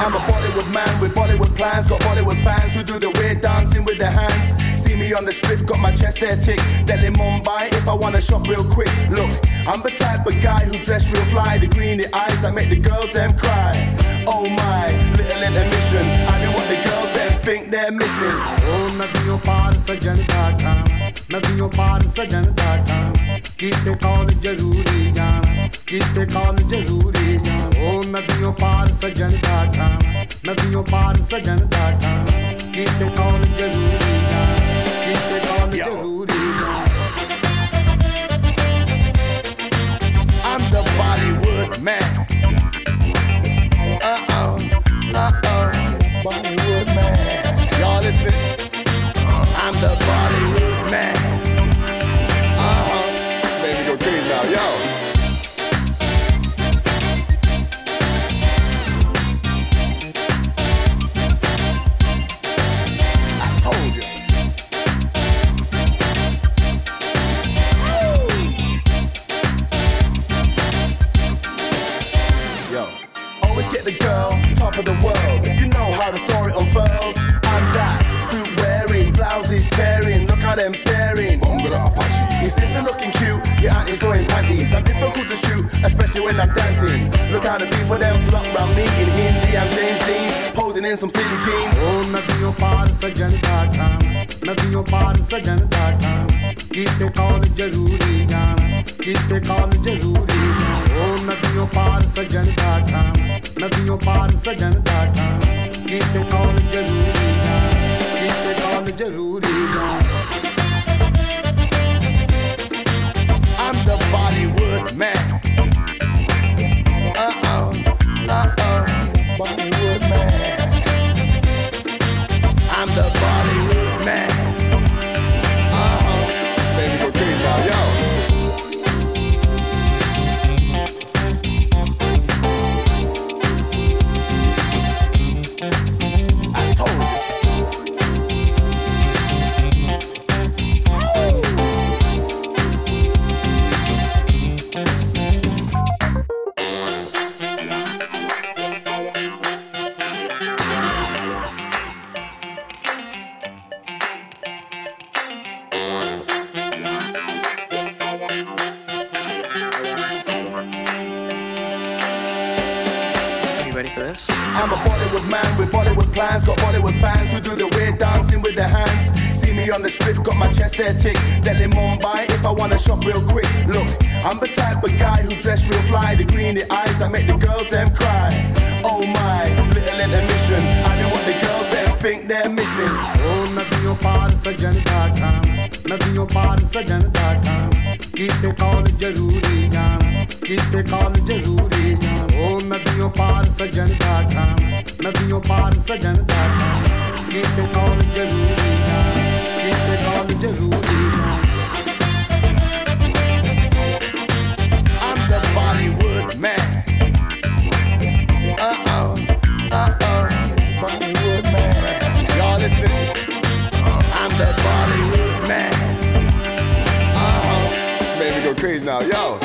I'm a Bollywood man with Bollywood plans. Got Bollywood fans who do the weird dancing with their hands. See me on the strip, got my chest hair tick. Delhi, Mumbai, if I wanna shop real quick. Look, I'm the type of guy who dress real fly. The greeny eyes that make the girls them cry. Oh my, little intermission. I know what the girls them think they're missing. Oh, Nadiyo Paar sajan daata, Nadiyo Paar sajan daata. Kite kaal jaroori jaana, kite kaal jaroori jaana. Oh, Nadiyo Paar sajan daata, Nadiyo Paar sajan daata. Kite kaal jaroori jaana, kite kaal jaroori jaana. I'm the Bollywood man. Bollywood man. Y'all listening? I'm the Bollywood man. Baby, go get it now, yo. I told you. Woo! Yo, always get the girl, top of the world. You know how the story unfurls. I'm that suit wearing, blouses tearing. Look how them staring. Your sister looking cute, your auntie's going panties. I'm difficult to shoot, especially when I'm dancing. Look how the people them flock round me. In Hindi, I'm James Dean, posing in some silly jeans. Oh, Nadiyo Paar sajan daata, Nadiyo Paar sajan daata. Kite kaal jaroori jaana, kite kaal jaroori jaana. Oh, Nadiyo Paar sajan daata, Nadiyo Paar sajan daata. Kite kaal jaroori jaana, kite kaal jaroori jaana. I'm the Bollywood man. Bollywood man. I'm the Bollywood man. Baby, go get it now, yo. I told you. I'm a Bollywood man with Bollywood plans. Got Bollywood fans who do the weird dancing with their hands. See me on the strip, got my chest hair tick. Delhi, Mumbai, if I wanna shop real quick. Look, I'm the type of guy who dress real fly. The greeny eyes that make the girls them cry. Oh my, little intermission. I know what the girls them think they're missing. Oh, Nadiyo Paar sajan daata, Nadiyo Paar sajan daata. Kite kaal jaroori jaana, kite kaal jaroori jaana. Oh, Nadiyo Paar sajan daata, Nadiyo Paar sajan daata. Kite kaal jaroori jaana, kite kaal jaroori jaana. I'm the Bollywood man. Bollywood man. Y'all listening? I'm the Bollywood man. Baby, go crazy now, yo.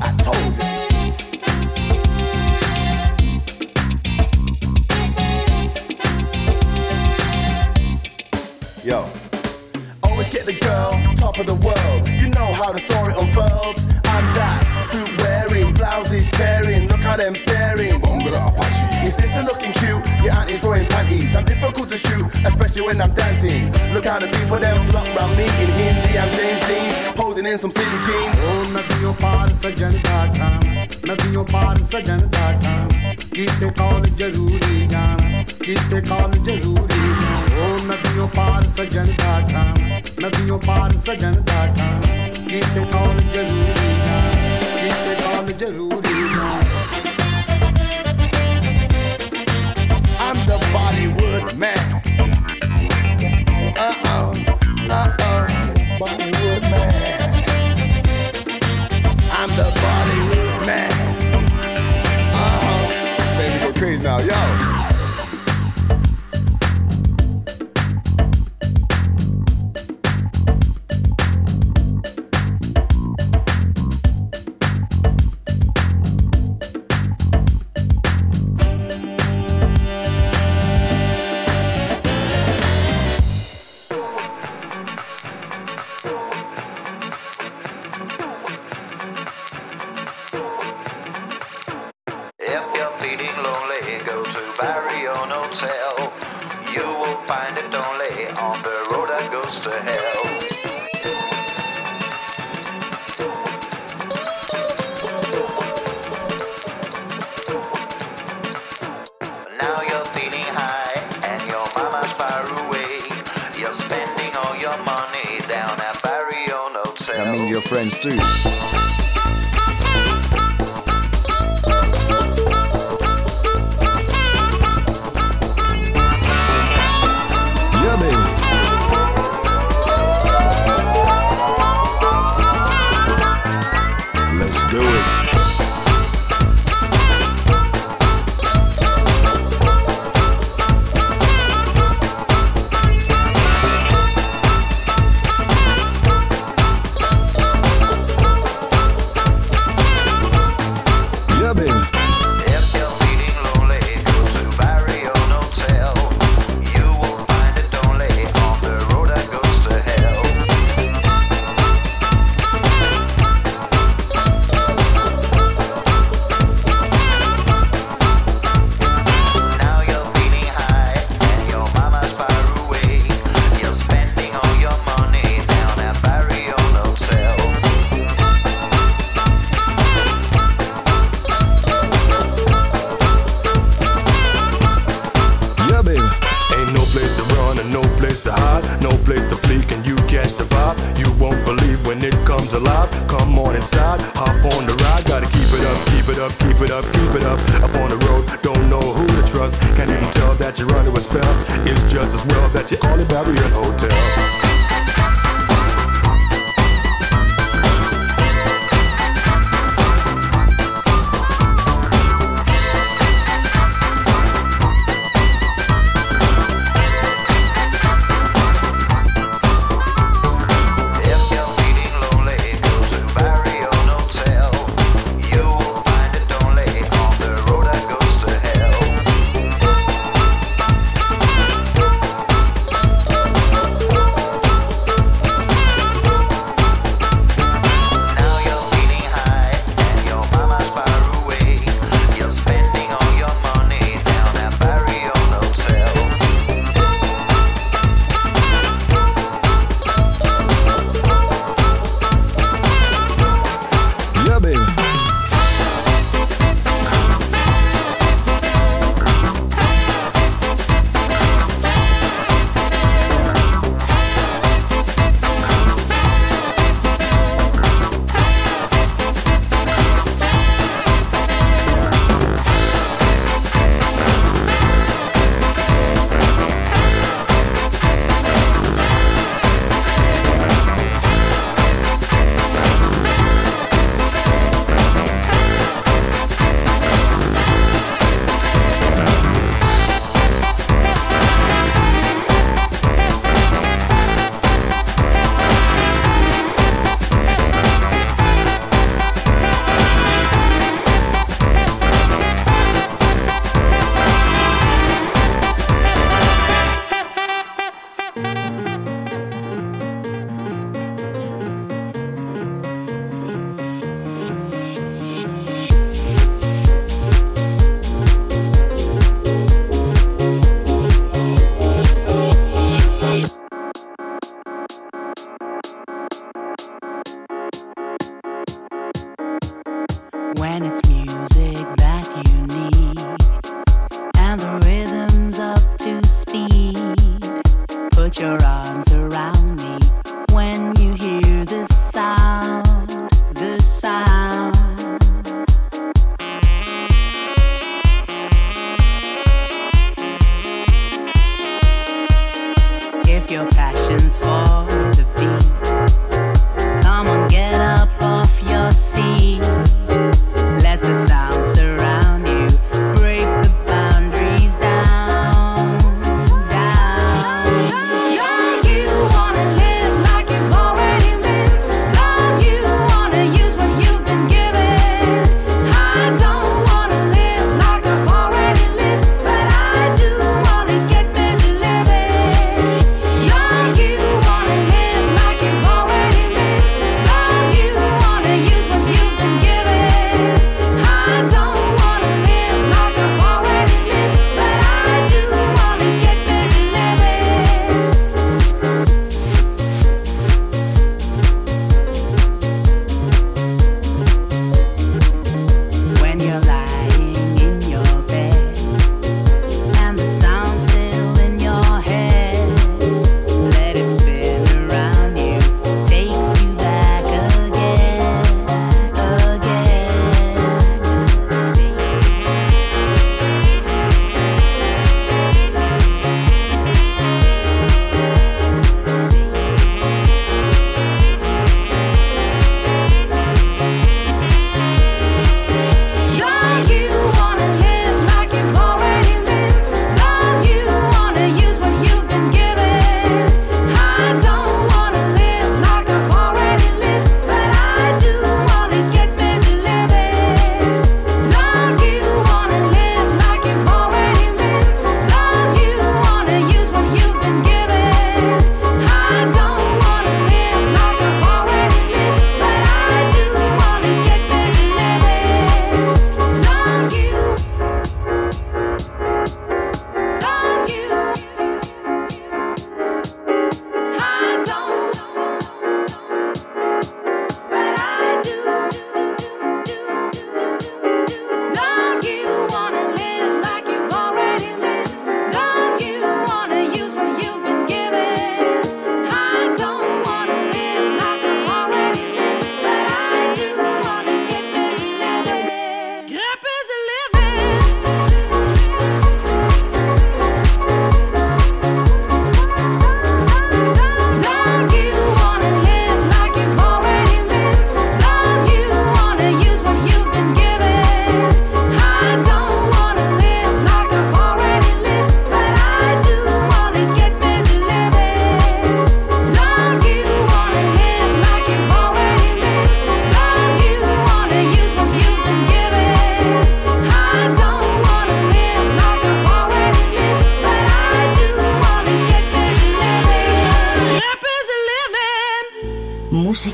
I told you. Yo, always get the girl, top of the world. You know how the story unfurls. I'm that suit wearing, blouses tearing. Look how them staring. Your sister looking cute, your auntie's throwing panties. I'm difficult to shoot, especially when I'm dancing. Look how the people them flock round me. In Hindi, I'm James Dean, posing in some silly jeans. Oh, Nadiyo Paar sajan daata, Nadiyo Paar sajan daata. Kite kaal jaroori jaana, kite kaal jaroori jaana. Oh, Nadiyo Paar sajan daata, Nadiyo Paar sajan daata. Kite kaal jaroori jaana, kite जरूरी है. I'm the Bollywood man. Bollywood man. I'm the Bollywood man. Baby, go crazy now, yo.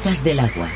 gotas del agua.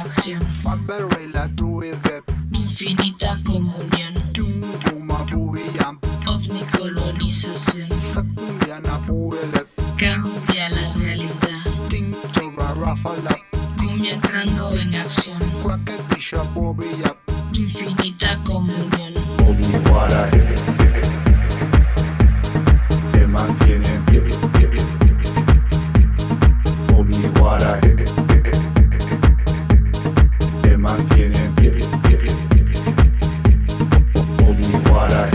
acción, infinita comunión, OVNI colonización, cambia la realidad, cumbia entrando en acción, infinita comunión. OVNI para te mantiene en pie, OVNI para te mantiene en pie, OVNI para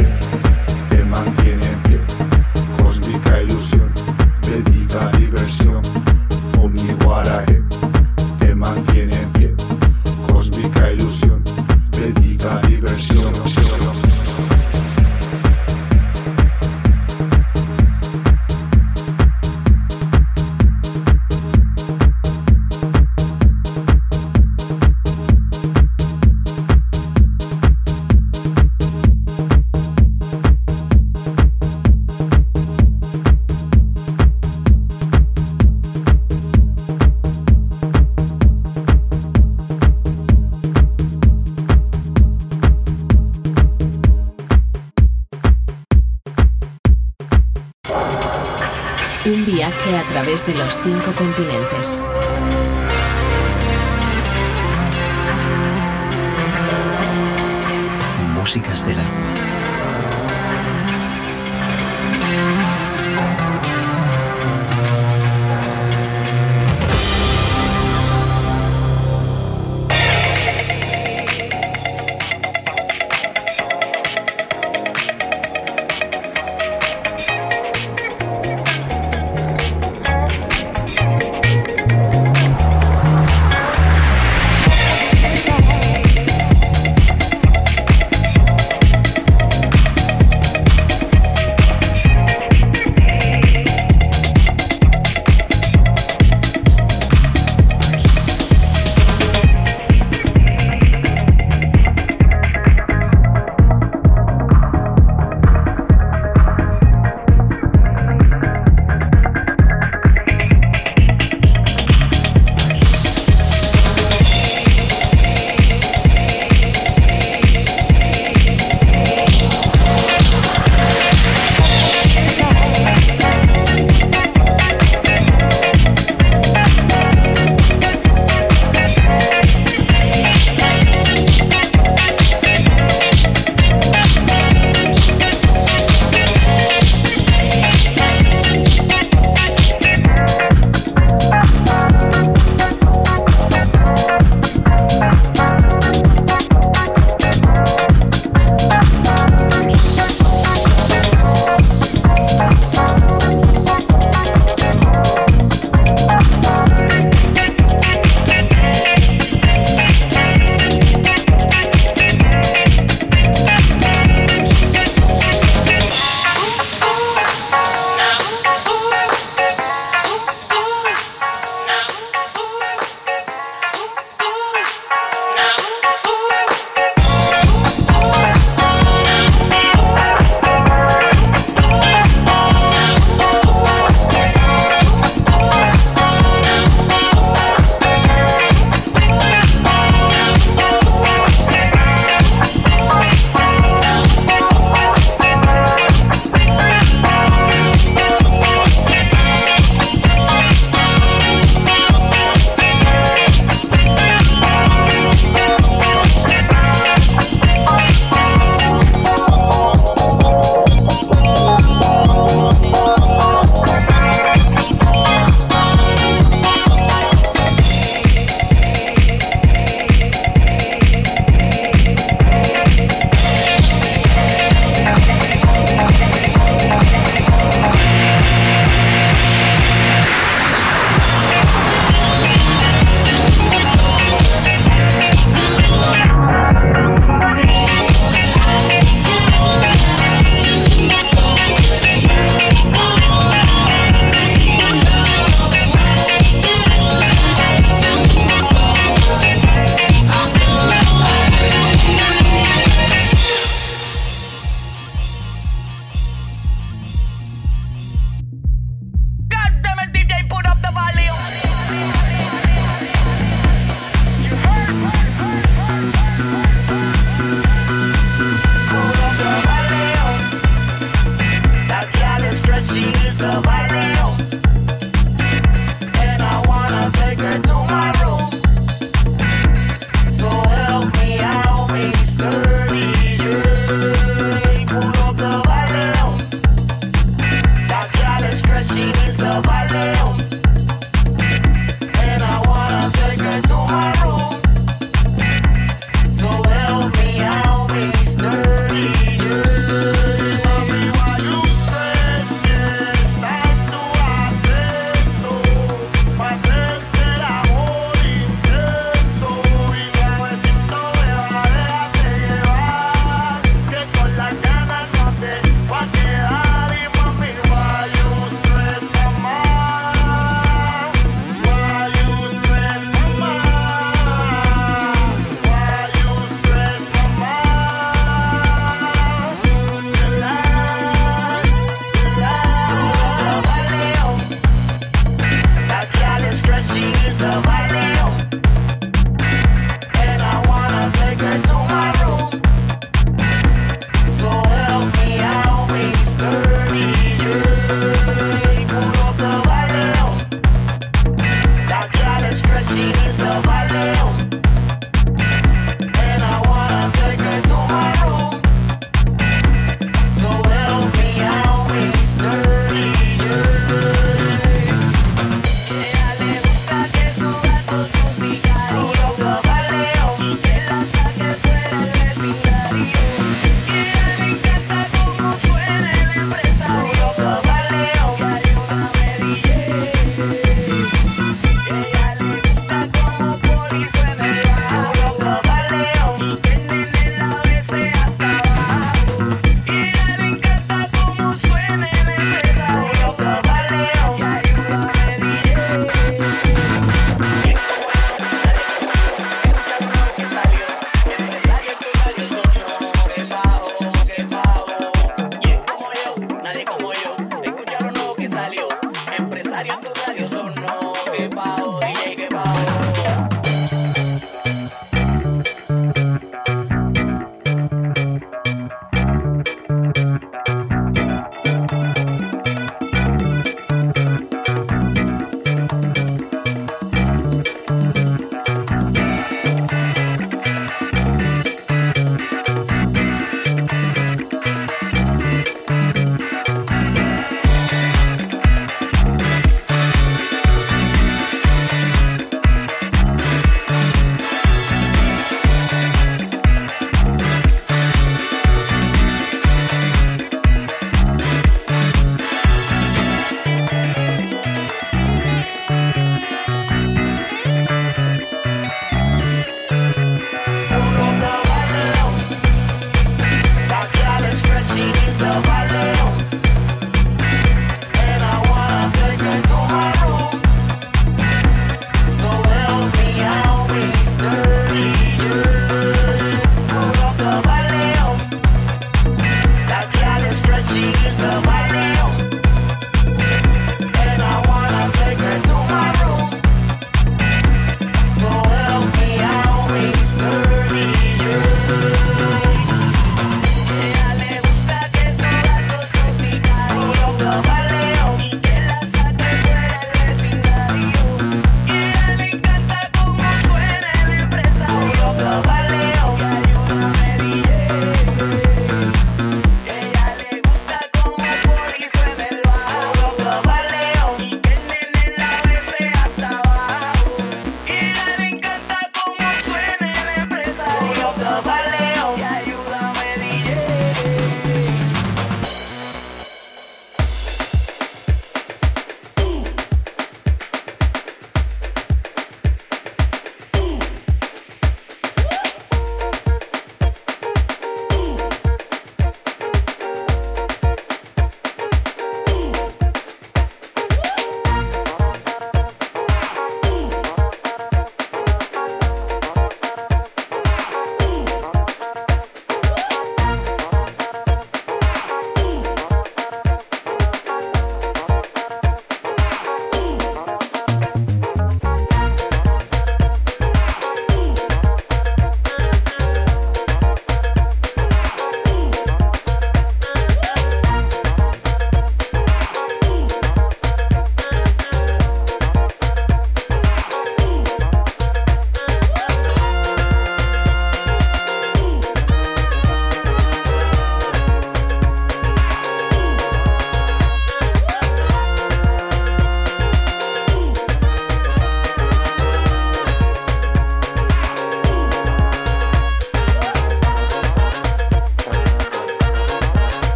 te mantiene en pie, cósmica ilusión, bendita diversión, OVNI para te mantiene en pie, cósmica ilusión, bendita diversión. Viaje a través de los 5 continentes. Músicas del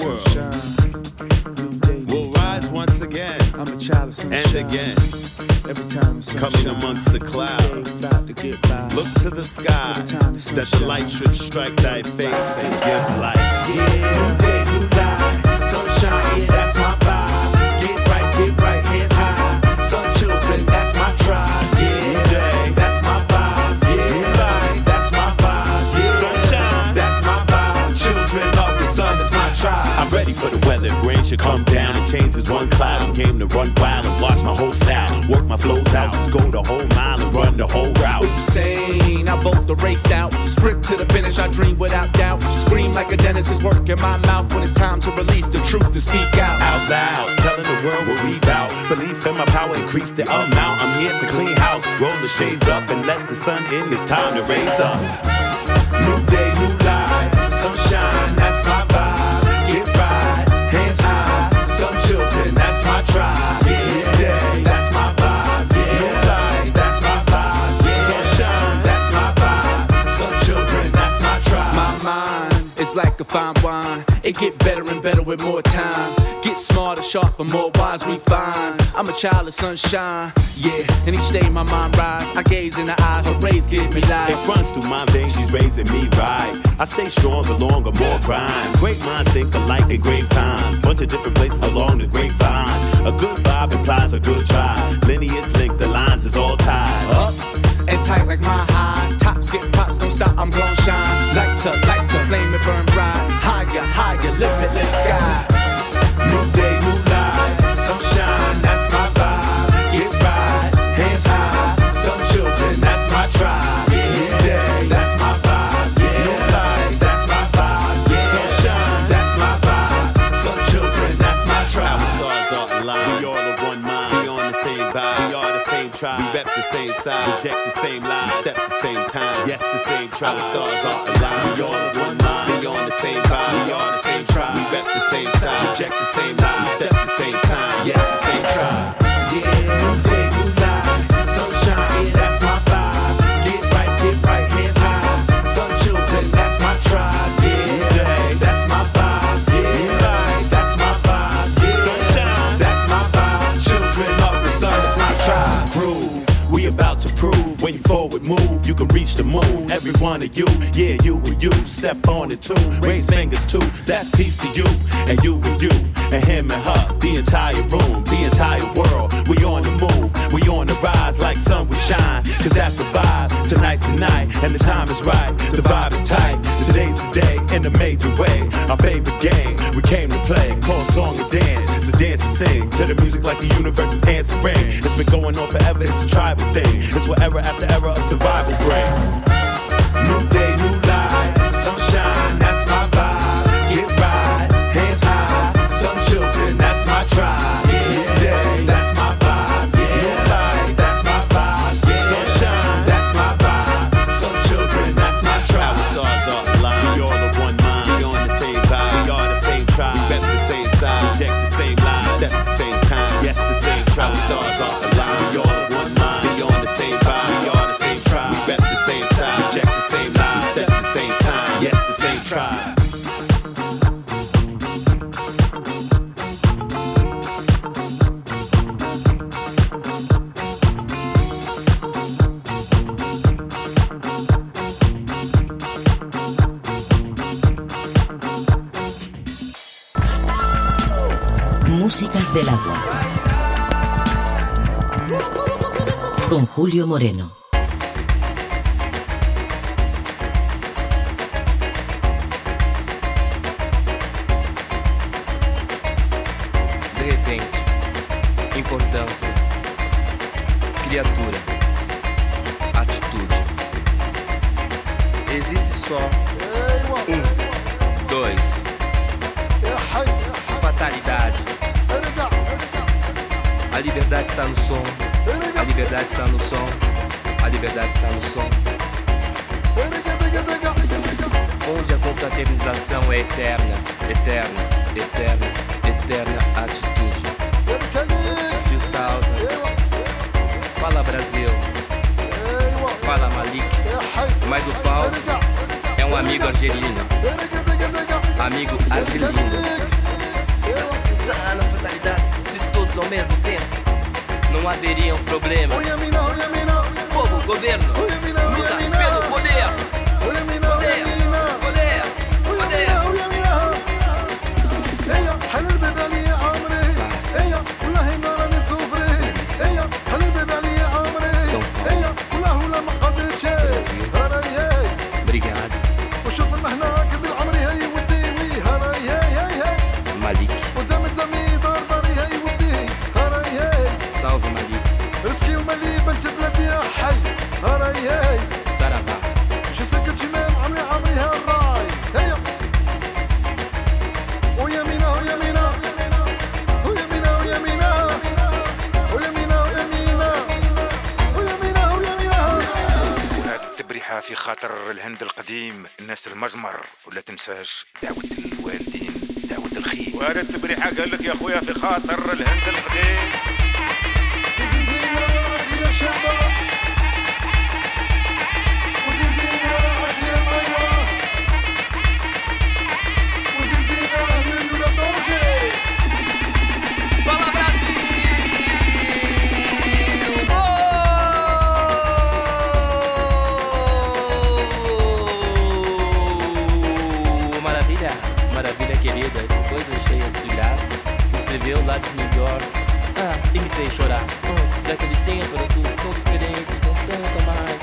world will rise once again and again, coming amongst the clouds. Look to the sky that the light should strike thy face and give life. Yeah, day, blue light, sunshine, yeah, that's my vibe. Get right, hands high. Some children, that's my tribe. Yeah, day, that's my vibe. Yeah, light, that's my vibe. Yeah, sunshine, that's my vibe. Children of the sun is my tribe. I'm ready for the weather. If rain should come down and changes one cloud, I'm game to run wild and watch my whole style. Work my flows out, just go the whole mile and run the whole route. Insane, I bolt the race out, sprint to the finish, I dream without doubt. Scream like a dentist is working my mouth when it's time to release the truth to speak out loud, telling the world what we bout. Belief in my power, increase the amount. I'm here to clean house, roll the shades up and let the sun in. It's time to raise up. New day, new light, sunshine, that's my vibe. Get right, hands high, some children, that's my tribe. Yeah, day, that's my vibe. Yeah, light, that's my vibe. Yeah, sunshine, that's my vibe. Some children, that's my tribe. My mind is like a fine wine. It get better and better with more time. Get smarter, sharper, more wise, refined. I'm a child of sunshine, yeah. And each day my mind rise. I gaze in the eyes, her rays give me life. It runs through my veins, she's raising me right. I stay stronger, longer, more grind. Great minds think alike at great times. Bunch of different places along the grapevine. A good vibe implies a good try. Lineage link, the lines is all tied. Up and tight like my high. Tops get pops, don't stop, I'm gon' shine. Lighter, flame and burn bright. Higher, limitless sky. New day, new light, sunshine, that's my vibe. Get right, hands high, some children, that's my tribe. New day, that's my vibe. New light, that's my vibe. Sunshine, that's my vibe. Some children, that's my tribe. Our stars are aligned, we all are one mind. We on the same vibe, we are the same tribe. We rep the same side, reject the same lies. We step the same time, yes the same tribe. Our stars are aligned, we all are one mind. We on the same vibe, we on the same tribe. We rep the same side, reject the same lies. We step the same time, yes, the same tribe. Yeah, new day, new light, sunshine, yeah, that's my vibe. Get right, hands high. Some children, that's my tribe. When you forward move, you can reach the moon. Every one of you, yeah, you and you. Step on it too, raise fingers too. That's peace to you, and you and you, and him and her, the entire room, the entire world. We on the move, we on the rise like sun we shine. Cause that's the vibe, tonight's the night, and the time is right. The vibe is tight, today's the day, in a major way. Our favorite game, we came to play, called song and dance. So dance and sing, to the music like the universe is answering. It's been going on forever, it's a tribal thing. It's whatever the era of survival brain. New day, new light, sunshine, that's my vibe. Get right, hands high, some children, that's my tribe. New day, that's my vibe. New light, that's my vibe. Sunshine, that's my vibe. Some children, that's my tribe. Our stars are aligned, we all are one mind. We on the same vibe, we are the same tribe. We rep the same side, reject the same lies. Step the same time, yes the same tribe. Our stars are aligned, we all are one mind. We on the same vibe, we rep the same side, reject the same lies, step the same time, yes, the same tribe. Músicas del agua. Con Julio Moreno. Importância, criatura, atitude. Existe só um, dois, fatalidade. A liberdade está no som, a liberdade está no som, a liberdade está no som. Onde a confraternização é eterna, eterna, eterna, eterna atitude. 2000. Fala Brasil, fala Malik, mas o Fausto é um amigo argelino. amigo argelino. Sana fatalidade, se todos ao mesmo tempo não haveriam problema. Povo, governo, luta pelo poder. Poder, poder, poder. Obrigado. Malik. Salve Malik. Saravá. في خاطر الهند القديم الناس المزمر ولا تنساش دعوة الوالدين دعوة الخير وارد تبريحة قال لك يا أخويا في خاطر الهند القديم querida, coisa cheia de graça, me escreveu lá de New York, e me fez chorar, daquele tempo era tudo tão diferente, com tanto mais,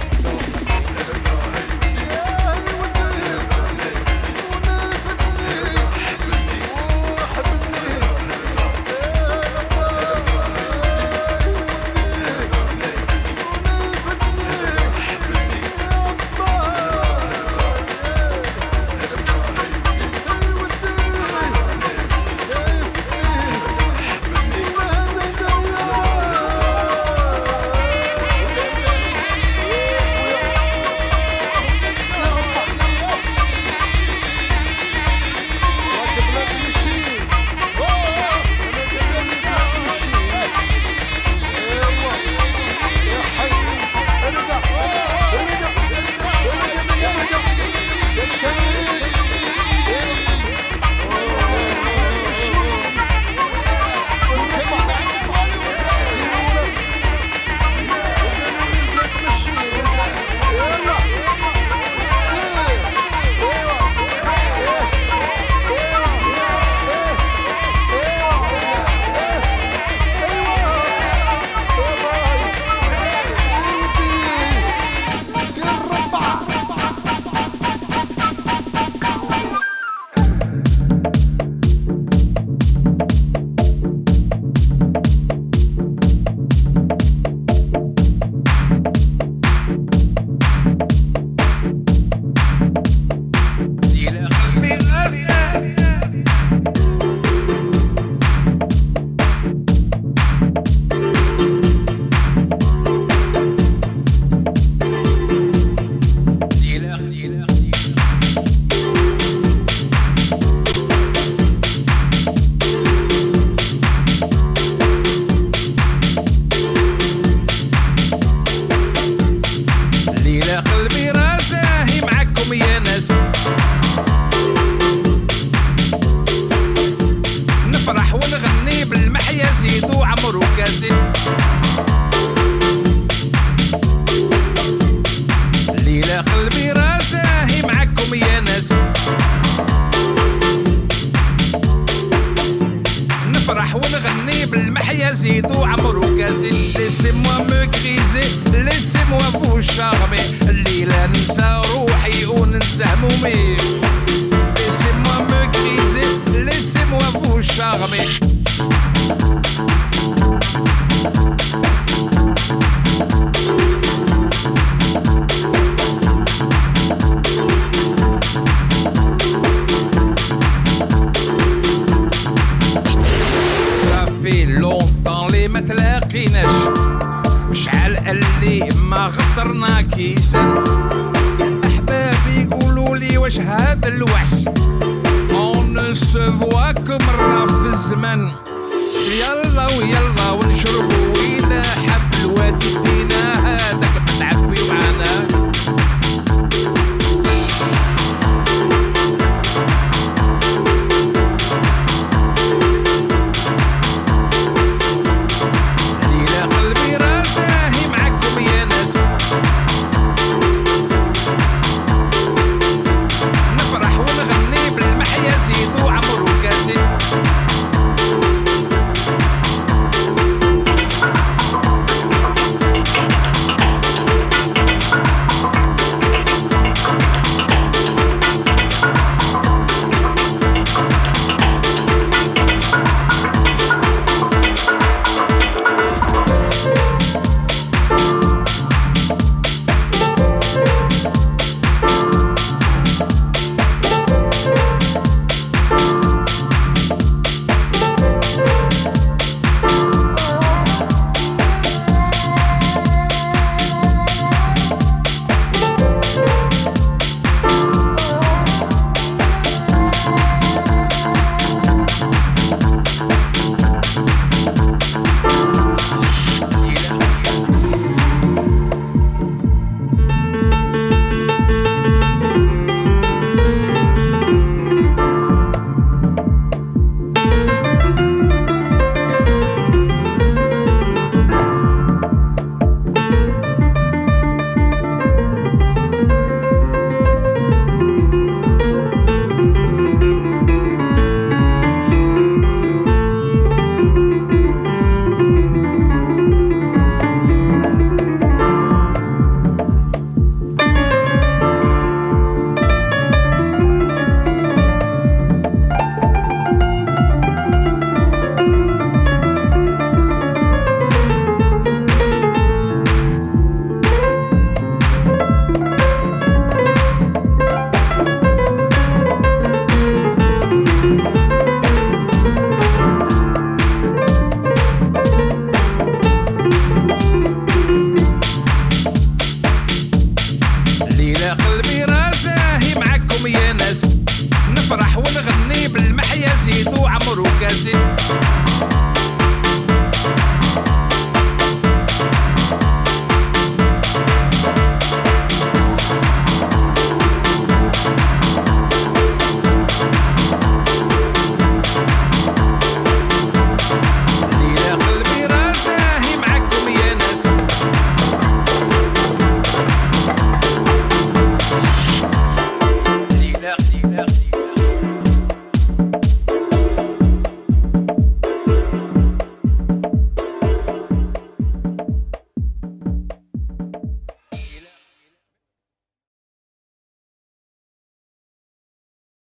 कैसे